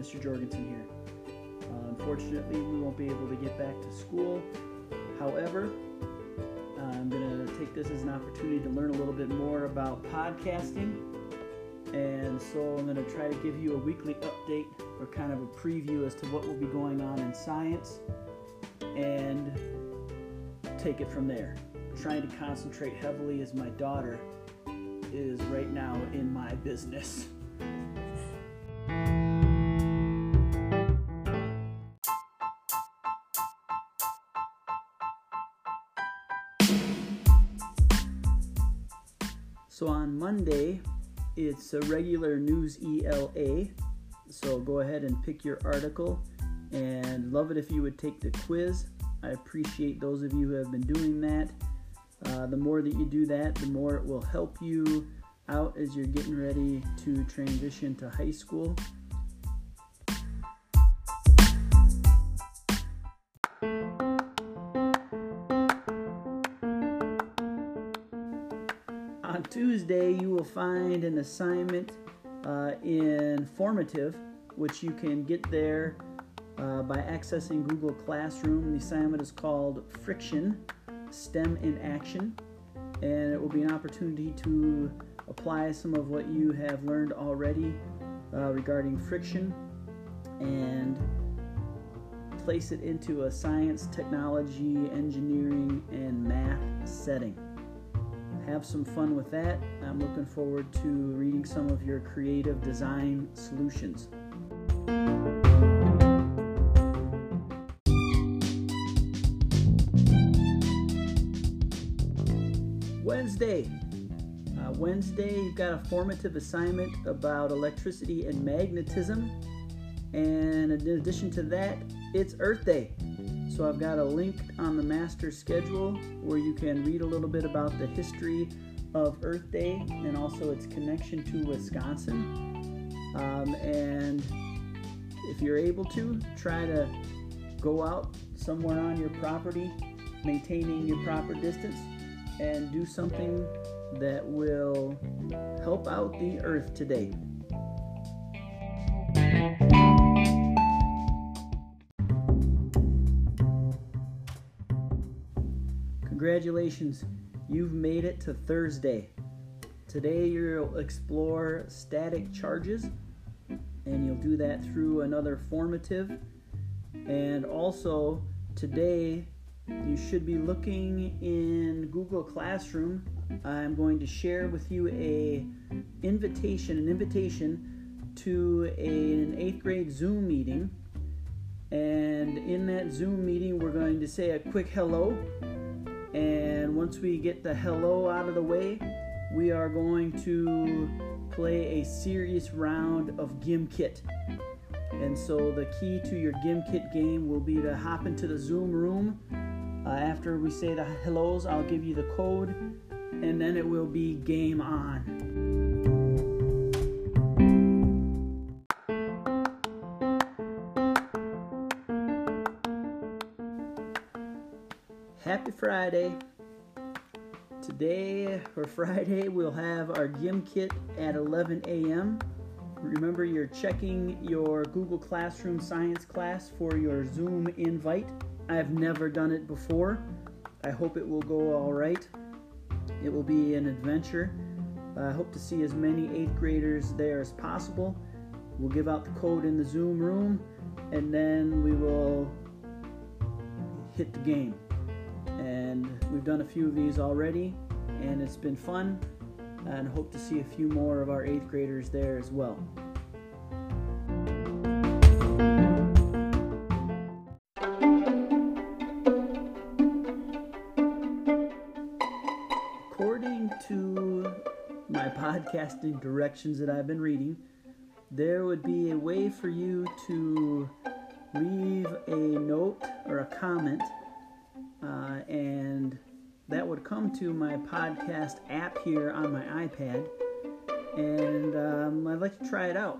Mr. Jorgensen here. Unfortunately, we won't be able to get back to school. However, I'm going to take this as an opportunity to learn a little bit more about podcasting. And so I'm going to try to give you a weekly update or kind of a preview as to what will be going on in science and take it from there. I'm trying to concentrate heavily as my daughter is right now in my business. So on Monday, it's a regular news ELA, so go ahead and pick your article, and love it if you would take the quiz. I appreciate those of you who have been doing that. The more that you do that, the more it will help you out as you're getting ready to transition to high school. On Tuesday, you will find an assignment in Formative, which you can get there by accessing Google Classroom. The assignment is called Friction, STEM in Action, and it will be an opportunity to apply some of what you have learned already regarding friction and place it into a science, technology, engineering, and math setting. Have some fun with that. I'm looking forward to reading some of your creative design solutions. Wednesday, you've got a formative assignment about electricity and magnetism, and in addition to that, it's Earth Day. So I've got a link on the master schedule where you can read a little bit about the history of Earth Day and also its connection to Wisconsin. And if you're able to, try to go out somewhere on your property, maintaining your proper distance, and do something that will help out the earth today. Congratulations, you've made it to Thursday. Today you'll explore static charges, and you'll do that through another formative. And also today, you should be looking in Google Classroom. I'm going to share with you an invitation to an 8th grade Zoom meeting. And in that Zoom meeting, we're going to say a quick hello. And once we get the hello out of the way, we are going to play a serious round of Gimkit. And so the key to your Gimkit game will be to hop into the Zoom room. After we say the hellos, I'll give you the code, and then it will be game on. Happy Friday. Today, or Friday, we'll have our Gimkit at 11 a.m. Remember, you're checking your Google Classroom science class for your Zoom invite. I've never done it before. I hope it will go all right. It will be an adventure. I hope to see as many 8th graders there as possible. We'll give out the code in the Zoom room, and then we will hit the game. And we've done a few of these already, and it's been fun, and hope to see a few more of our 8th graders there as well. According to my podcasting directions that I've been reading, there would be a way for you to leave a note or a comment, and that would come to my podcast app here on my iPad, and I'd like to try it out.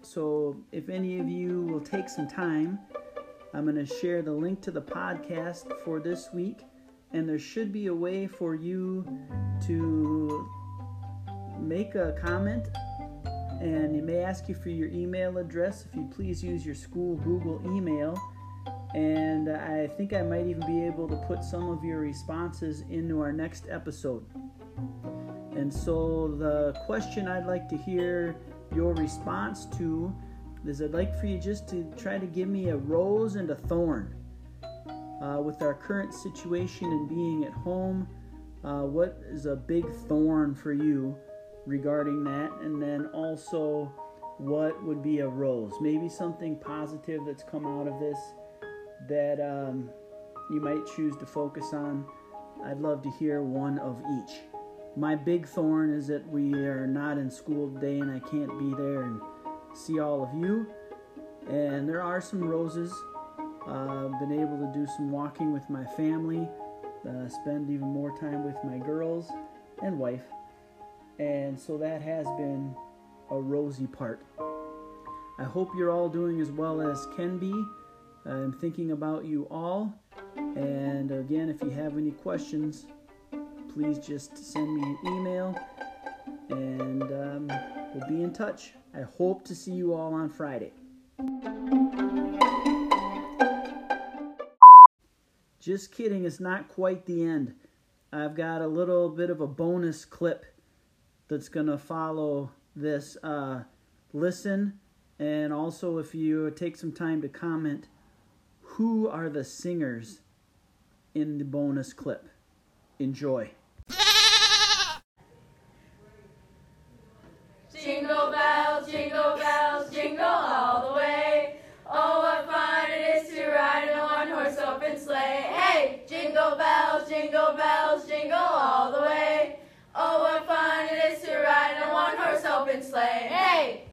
So if any of you will take some time, I'm going to share the link to the podcast for this week. And there should be a way for you to make a comment and it may ask you for your email address. If you please use your school Google email, and I think I might even be able to put some of your responses into our next episode. And so the question I'd like to hear your response to is, I'd like for you just to try to give me a rose and a thorn. With our current situation and being at home, what is a big thorn for you regarding that? And then also, what would be a rose? Maybe something positive that's come out of this that you might choose to focus on. I'd love to hear one of each. My big thorn is that we are not in school today and I can't be there and see all of you. And there are some roses. I've been able to do some walking with my family, spend even more time with my girls and wife. And so that has been a rosy part. I hope you're all doing as well as can be. I'm thinking about you all. And again, if you have any questions, please just send me an email, and we'll be in touch. I hope to see you all on Friday. Just kidding, it's not quite the end. I've got a little bit of a bonus clip that's going to follow this. Listen, and also if you take some time to comment, who are the singers in the bonus clip? Enjoy. Jingle bells, jingle all the way. Oh, what fun it is to ride in a one-horse open sleigh. Hey! Jingle bells, jingle all the way. Oh, what fun it is to ride in a one-horse open sleigh. Hey!